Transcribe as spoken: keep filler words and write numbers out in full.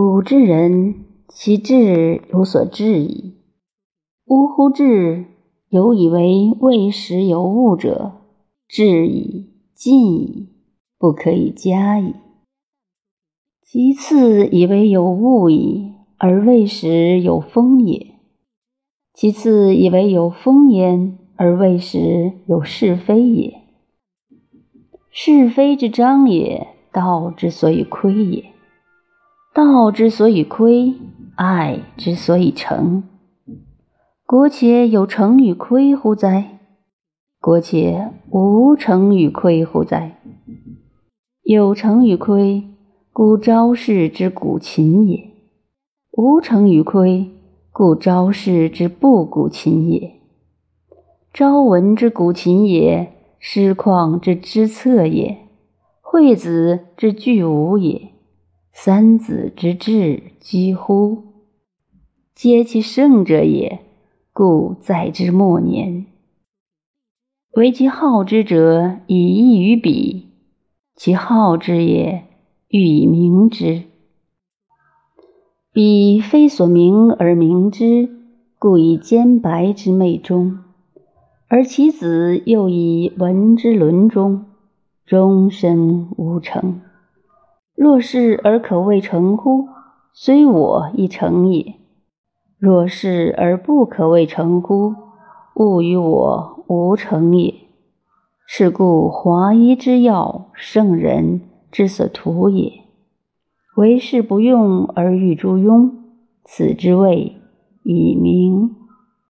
古之人，其志有所至矣。呜呼至，有以为未时有物者，至矣，尽矣，不可以加矣。其次以为有物矣，而未时有风也；其次以为有风焉，而未时有是非也。是非之章也，道之所以亏也。道之所以亏，爱之所以成。国且有成与亏乎哉？国且无成与亏乎哉？有成与亏，故昭氏之古琴也；无成与亏，故昭氏之不古琴也。昭文之古琴也，师旷之知策也，惠子之具无也，三子之志几乎，皆其圣者也，故在之末年。唯其好之者，以异于彼，其好之也，欲以明之。彼非所明而明之，故以兼白之昧中，而其子又以文之伦中，终身无成。若是而可谓成乎？虽我亦成也。若是而不可谓成乎？物与我无成也。是故华夷之要，圣人之所图也。为是不用而欲诸庸，此之谓以明。